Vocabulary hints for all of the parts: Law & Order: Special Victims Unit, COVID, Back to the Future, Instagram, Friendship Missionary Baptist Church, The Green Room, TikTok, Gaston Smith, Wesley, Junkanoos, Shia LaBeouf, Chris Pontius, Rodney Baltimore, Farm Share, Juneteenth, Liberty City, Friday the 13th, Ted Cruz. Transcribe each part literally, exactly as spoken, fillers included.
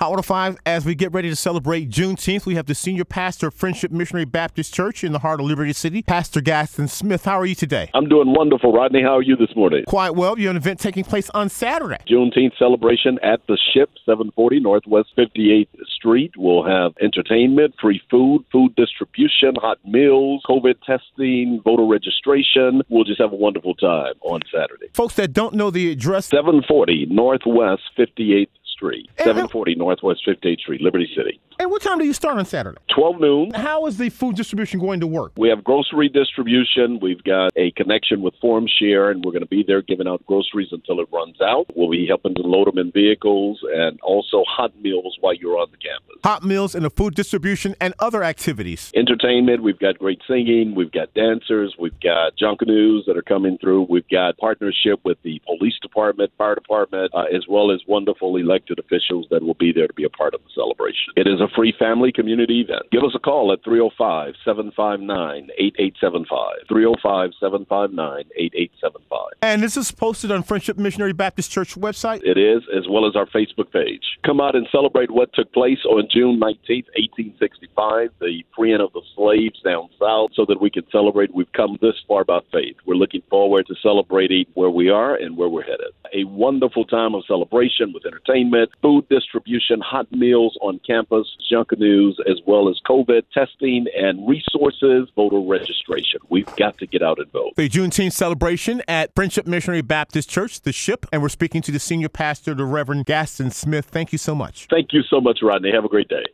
Hot one oh five, as we get ready to celebrate Juneteenth, we have the senior pastor of Friendship Missionary Baptist Church in the heart of Liberty City, Pastor Gaston Smith. How are you today? I'm doing wonderful, Rodney. How are you this morning? Quite well. You have an event taking place on Saturday. Juneteenth celebration at the Ship, seven forty Northwest fifty-eighth Street. We'll have entertainment, free food, food distribution, hot meals, COVID testing, voter registration. We'll just have a wonderful time on Saturday. Folks that don't know the address, seven forty Northwest fifty-eighth Street, seven forty Northwest fifty-eighth Street, Liberty City. And what time do you start on Saturday? twelve noon. How is the food distribution going to work? We have grocery distribution. We've got a connection with Farm Share, and we're going to be there giving out groceries until it runs out. We'll be helping to load them in vehicles and also hot meals while you're on the campus. Hot meals and the food distribution and other activities. Entertainment. We've got great singing. We've got dancers. We've got Junkanoos that are coming through. We've got partnership with the police department, fire department, uh, as well as wonderful elected officials that will be there to be a part of the celebration. It is a free family community event. Give us a call at three oh five, seven five nine, eight eight seven five. three oh five, seven five nine, eight eight seven five. And this is posted on Friendship Missionary Baptist Church website? It is, as well as our Facebook page. Come out and celebrate what took place on June nineteenth, eighteen sixty-five, the freeing of the slaves down south, so that we can celebrate. We've come this far by faith. We're looking forward to celebrating where we are and where we're headed. A wonderful time of celebration with entertainment, food distribution, hot meals on campus, Junkanoos, as well as COVID testing and resources, voter registration. We've got to get out and vote. The Juneteenth celebration at Friendship Missionary Baptist Church, the Ship, and we're speaking to the senior pastor, the Reverend Gaston Smith. Thank you so much. Thank you so much, Rodney. Have a great day.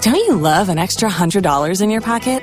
Don't you love an extra one hundred dollars in your pocket?